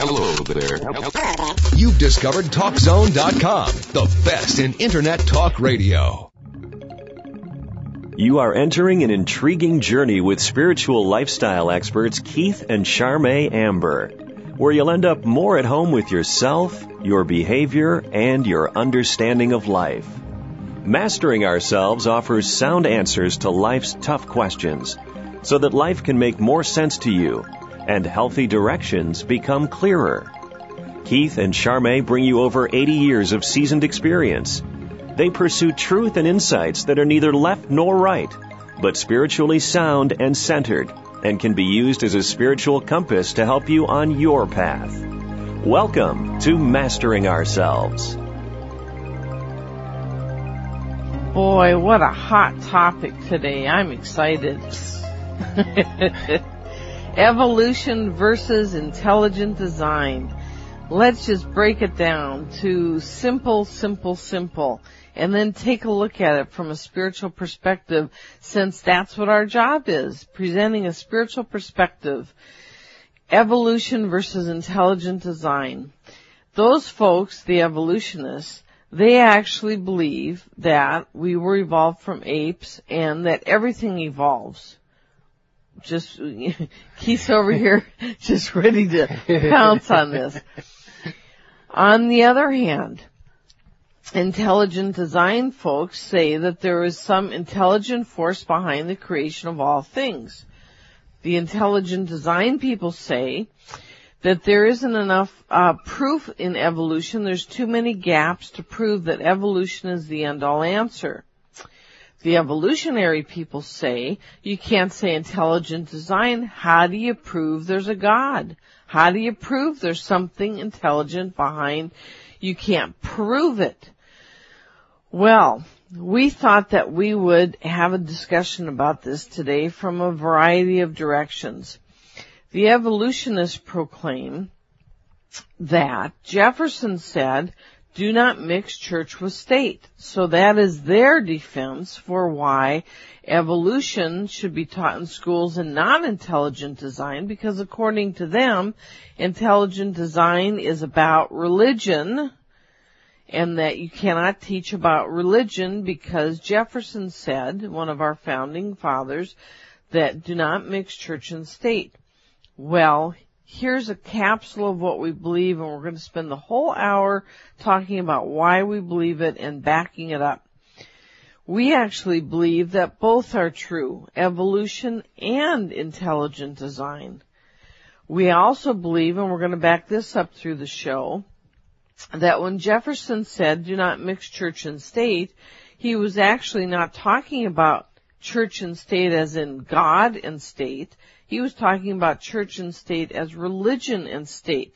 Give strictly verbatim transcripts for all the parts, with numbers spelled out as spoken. Hello there. You've discovered Talk Zone dot com, the best in internet talk radio. You are entering an intriguing journey with spiritual lifestyle experts Keith and Charmaine Amber, where you'll end up more at home with yourself, your behavior, and your understanding of life. Mastering Ourselves offers sound answers to life's tough questions so that life can make more sense to you and healthy directions become clearer. Keith and Charmaine bring you over eighty years of seasoned experience. They pursue truth and insights that are neither left nor right, but spiritually sound and centered, and can be used as a spiritual compass to help you on your path. Welcome to Mastering Ourselves. Boy, what a hot topic today. I'm excited. Evolution versus intelligent design. Let's just break it down to simple, simple, simple, and then take a look at it from a spiritual perspective, since that's what our job is, presenting a spiritual perspective. Evolution versus intelligent design. Those folks, the evolutionists, they actually believe that we were evolved from apes and that everything evolves. Just, Keith's over here just ready to pounce on this. On the other hand, intelligent design folks say that there is some intelligent force behind the creation of all things. The intelligent design people say that there isn't enough uh, proof in evolution. There's too many gaps to prove that evolution is the end-all answer. The evolutionary people say you can't say intelligent design. How do you prove there's a God? How do you prove there's something intelligent behind? You can't prove it. Well, we thought that we would have a discussion about this today from a variety of directions. The evolutionists proclaim that Jefferson said, do not mix church with state. So that is their defense for why evolution should be taught in schools and not intelligent design, because according to them, intelligent design is about religion, and that you cannot teach about religion because Jefferson said, one of our founding fathers, that do not mix church and state. Well, here's a capsule of what we believe, and we're going to spend the whole hour talking about why we believe it and backing it up. We actually believe that both are true, evolution and intelligent design. We also believe, and we're going to back this up through the show, that when Jefferson said, do not mix church and state, he was actually not talking about church and state as in God and state. He was talking about church and state as religion and state.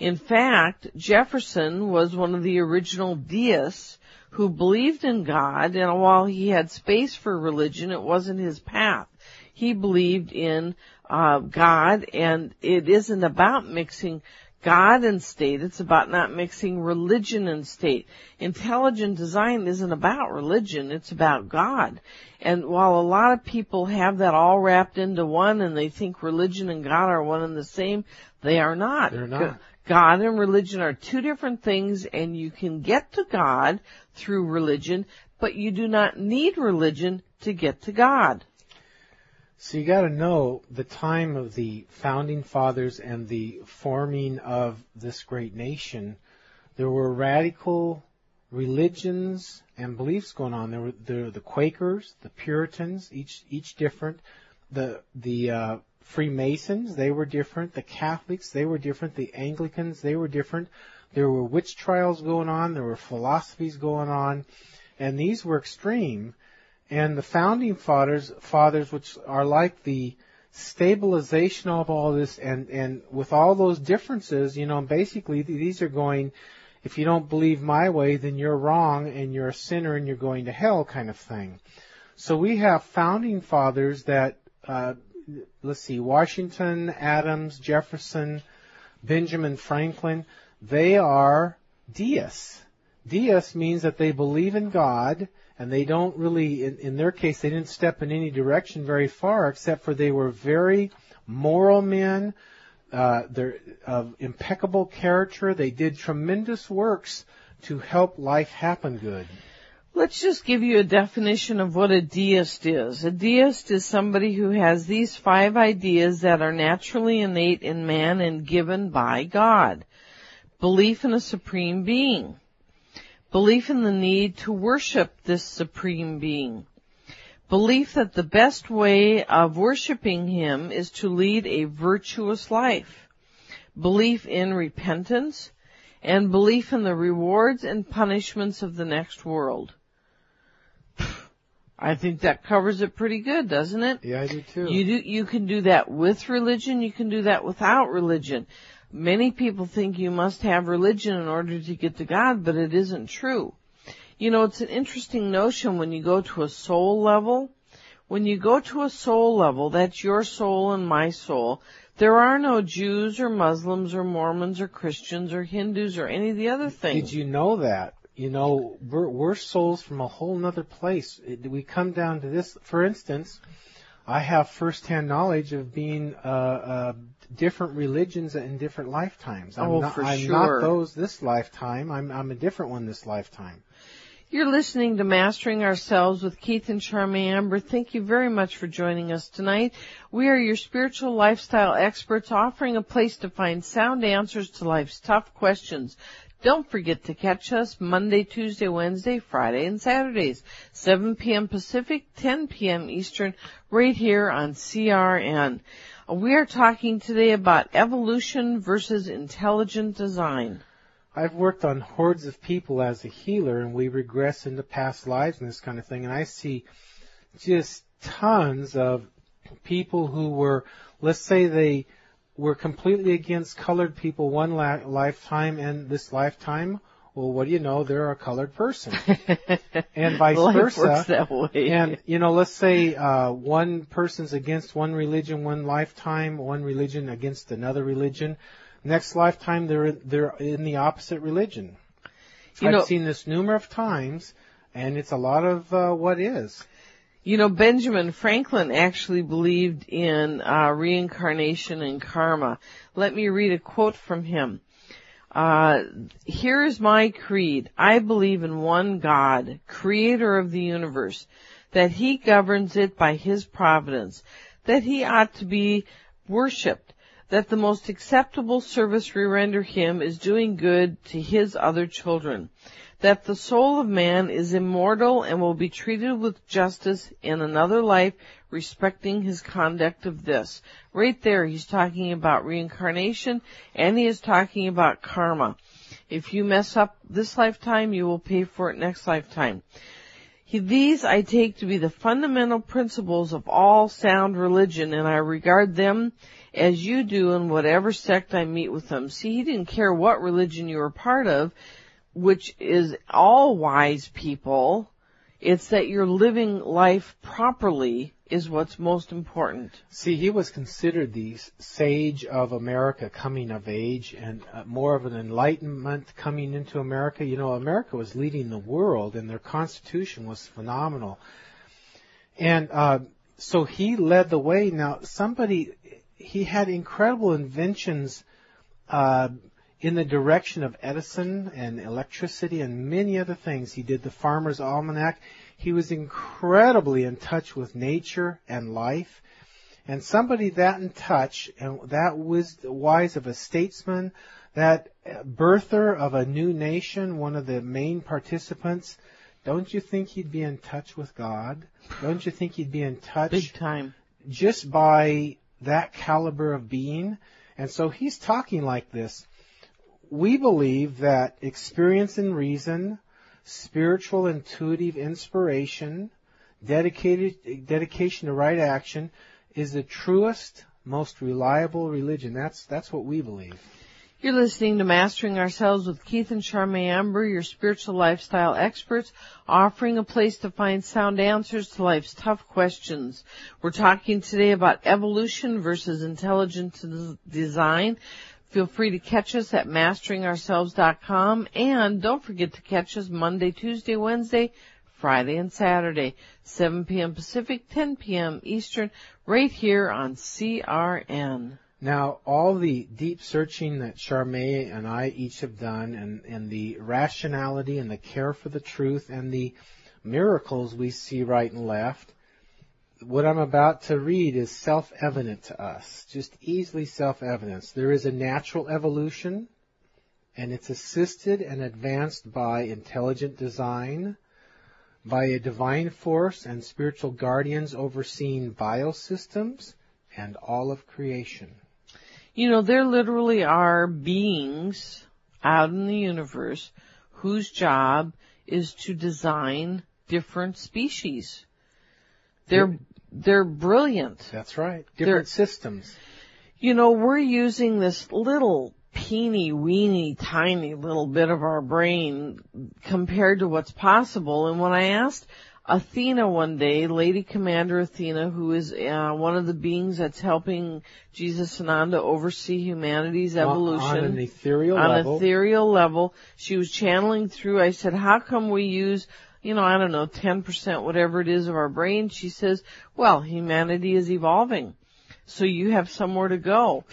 In fact, Jefferson was one of the original deists who believed in God, and while he had space for religion, it wasn't his path. He believed in uh, God, and it isn't about mixing God and state. It's about not mixing religion and state. Intelligent design isn't about religion. It's about God. And while a lot of people have that all wrapped into one and they think religion and God are one and the same, they are not. They're not. God and religion are two different things, and you can get to God through religion, but you do not need religion to get to God. So you got to know the time of the founding fathers and the forming of this great nation. There were radical religions and beliefs going on. There were, there were the Quakers, the Puritans, each each different. The the uh, Freemasons, they were different. The Catholics, they were different. The Anglicans, they were different. There were witch trials going on. There were philosophies going on, and these were extreme. And the founding fathers, fathers, which are like the stabilization of all this, and, and with all those differences, you know, basically these are going, if you don't believe my way, then you're wrong and you're a sinner and you're going to hell kind of thing. So we have founding fathers that, uh, let's see, Washington, Adams, Jefferson, Benjamin Franklin, they are deists. Deists means that they believe in God, and they don't really, in, in their case, they didn't step in any direction very far, except for they were very moral men, uh, they're of impeccable character. They did tremendous works to help life happen good. Let's just give you a definition of what a deist is. A deist is somebody who has these five ideas that are naturally innate in man and given by God. Belief in a supreme being. Belief in the need to worship this supreme being. Belief that the best way of worshiping him is to lead a virtuous life. Belief in repentance. And belief in the rewards and punishments of the next world. I think that covers it pretty good, doesn't it? Yeah, I do too. You do, you can do that with religion, you can do that without religion. Many people think you must have religion in order to get to God, but it isn't true. You know, it's an interesting notion when you go to a soul level. When you go to a soul level, that's your soul and my soul. There are no Jews or Muslims or Mormons or Christians or Hindus or any of the other things. Did you know that? You know, we're, we're souls from a whole nother place. We come down to this. For instance, I have firsthand knowledge of being uh, uh, different religions in different lifetimes. I'm oh, not, for I'm sure. I'm not those this lifetime. I'm, I'm a different one this lifetime. You're listening to Mastering Ourselves with Keith and Charmaine Amber. Thank you very much for joining us tonight. We are your spiritual lifestyle experts offering a place to find sound answers to life's tough questions. Don't forget to catch us Monday, Tuesday, Wednesday, Friday, and Saturdays, seven p.m. Pacific, ten p.m. Eastern, right here on C R N. We are talking today about evolution versus intelligent design. I've worked on hordes of people as a healer, and we regress into past lives and this kind of thing, and I see just tons of people who were, let's say they were completely against colored people one la- lifetime and this lifetime, well, what do you know, they're a colored person. And vice Life versa. Works that way. And, you know, let's say uh one person's against one religion one lifetime, one religion against another religion. Next lifetime, they're they're in the opposite religion. You I've know, seen this numerous times, and it's a lot of uh, what is. You know, Benjamin Franklin actually believed in uh, reincarnation and karma. Let me read a quote from him. Uh, here is my creed. I believe in one God, creator of the universe, that he governs it by his providence, that he ought to be worshipped, that the most acceptable service we render him is doing good to his other children, that the soul of man is immortal and will be treated with justice in another life respecting his conduct of this. Right there, he's talking about reincarnation, and he is talking about karma. If you mess up this lifetime, you will pay for it next lifetime. These I take to be the fundamental principles of all sound religion, and I regard them as you do in whatever sect I meet with them. See, he didn't care what religion you were part of, which is all wise people. It's that you're living life properly is what's most important. See, he was considered the sage of America coming of age and uh, more of an enlightenment coming into America. You know, America was leading the world, and their constitution was phenomenal. And uh, so he led the way. Now, somebody, he had incredible inventions uh, in the direction of Edison and electricity and many other things. He did the Farmer's Almanac. He was incredibly in touch with nature and life, and somebody that in touch and that was wise of a statesman, that birther of a new nation, one of the main participants, don't you think he'd be in touch with God? Don't you think he'd be in touch? Big time. Just by that caliber of being. And so he's talking like this. We believe that experience and reason, spiritual intuitive inspiration, dedicated dedication to right action is the truest, most reliable religion. That's that's what we believe. You're listening to Mastering Ourselves with Keith and Charmaine Amber, your spiritual lifestyle experts, offering a place to find sound answers to life's tough questions. We're talking today about evolution versus intelligent design. Feel free to catch us at Mastering Ourselves dot com, and don't forget to catch us Monday, Tuesday, Wednesday, Friday, and Saturday, seven p.m. Pacific, ten p.m. Eastern, right here on C R N. Now, all the deep searching that Charmaine and I each have done, and, and the rationality and the care for the truth and the miracles we see right and left, what I'm about to read is self-evident to us, just easily self-evident. There is a natural evolution, and it's assisted and advanced by intelligent design, by a divine force and spiritual guardians overseeing biosystems and all of creation. You know, there literally are beings out in the universe whose job is to design different species. They're, they're brilliant. That's right. Different they're, systems. You know, we're using this little teeny weeny tiny little bit of our brain compared to what's possible. And when I asked Athena one day, Lady Commander Athena, who is uh, one of the beings that's helping Jesus Sananda oversee humanity's evolution. On an ethereal on level. On an ethereal level. She was channeling through. I said, how come we use, you know, I don't know, ten percent, whatever it is, of our brain? She says, well, humanity is evolving. So you have somewhere to go,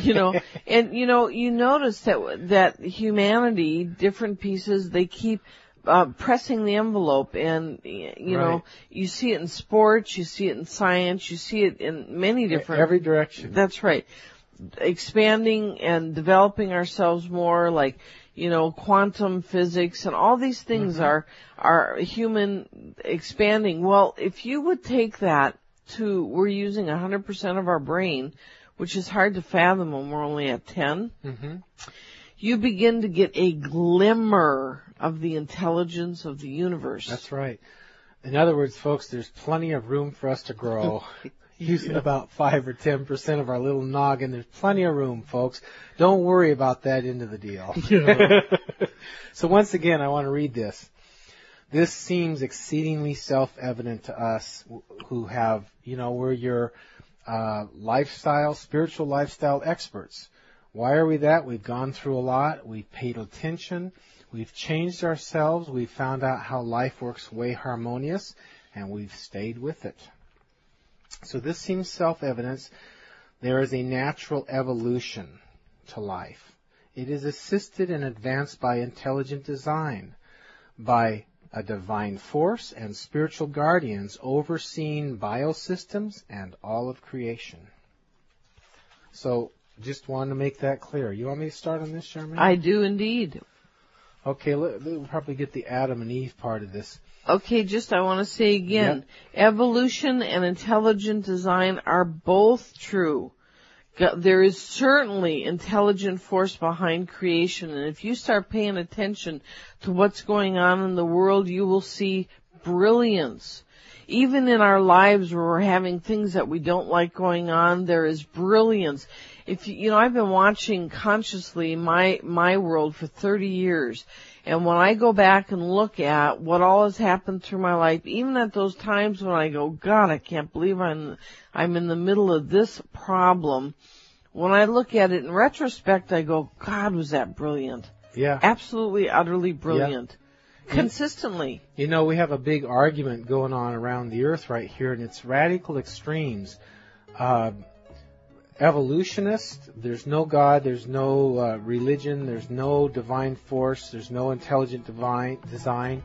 you know, and you know, you notice that, that humanity, different pieces, they keep, uh, pressing the envelope, and, you know, right. You see it in sports, you see it in science, you see it in many different. Every direction. That's right. Expanding and developing ourselves more, like, you know, quantum physics and all these things mm-hmm. are, are human expanding. Well, if you would take that, to, we're using one hundred percent of our brain, which is hard to fathom when we're only at ten. Mm-hmm. You begin to get a glimmer of the intelligence of the universe. That's right. In other words, folks, there's plenty of room for us to grow. Using yeah. about five or ten percent of our little noggin, there's plenty of room, folks. Don't worry about that end of the deal. Yeah. So once again, I want to read this. This seems exceedingly self-evident to us who have, you know, we're your uh, lifestyle, spiritual lifestyle experts. Why are we that? We've gone through a lot. We've paid attention. We've changed ourselves. We've found out how life works way harmonious, and we've stayed with it. So this seems self-evident. There is a natural evolution to life. It is assisted and advanced by intelligent design, by a divine force and spiritual guardians overseeing biosystems and all of creation. So, just wanted to make that clear. You want me to start on this, Charmaine? I do indeed. Okay, we'll probably get the Adam and Eve part of this. Okay, just I want to say again, yep. Evolution and intelligent design are both true. There is certainly intelligent force behind creation, and if you start paying attention to what's going on in the world, you will see brilliance. Even in our lives where we're having things that we don't like going on, there is brilliance. If you, you know, I've been watching consciously my, my world for thirty years, and when I go back and look at what all has happened through my life, even at those times when I go, God, I can't believe I'm, I'm in the middle of this problem. When I look at it in retrospect, I go, God, was that brilliant? Yeah. Absolutely, utterly brilliant. Yeah. Consistently. You know, we have a big argument going on around the earth right here, and it's radical extremes. Uh, Evolutionist, there's no God, there's no uh, religion, there's no divine force, there's no intelligent divine design.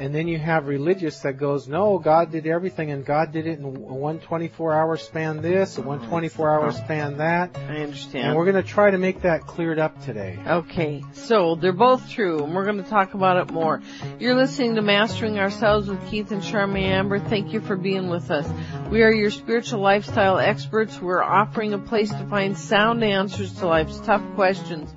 And then you have religious that goes, no, God did everything, and God did it in one twenty-four hour span this, and one twenty-four hour span that. I understand. And we're going to try to make that cleared up today. Okay, so they're both true, and we're going to talk about it more. You're listening to Mastering Ourselves with Keith and Charmaine Amber. Thank you for being with us. We are your spiritual lifestyle experts. We're offering a place to find sound answers to life's tough questions.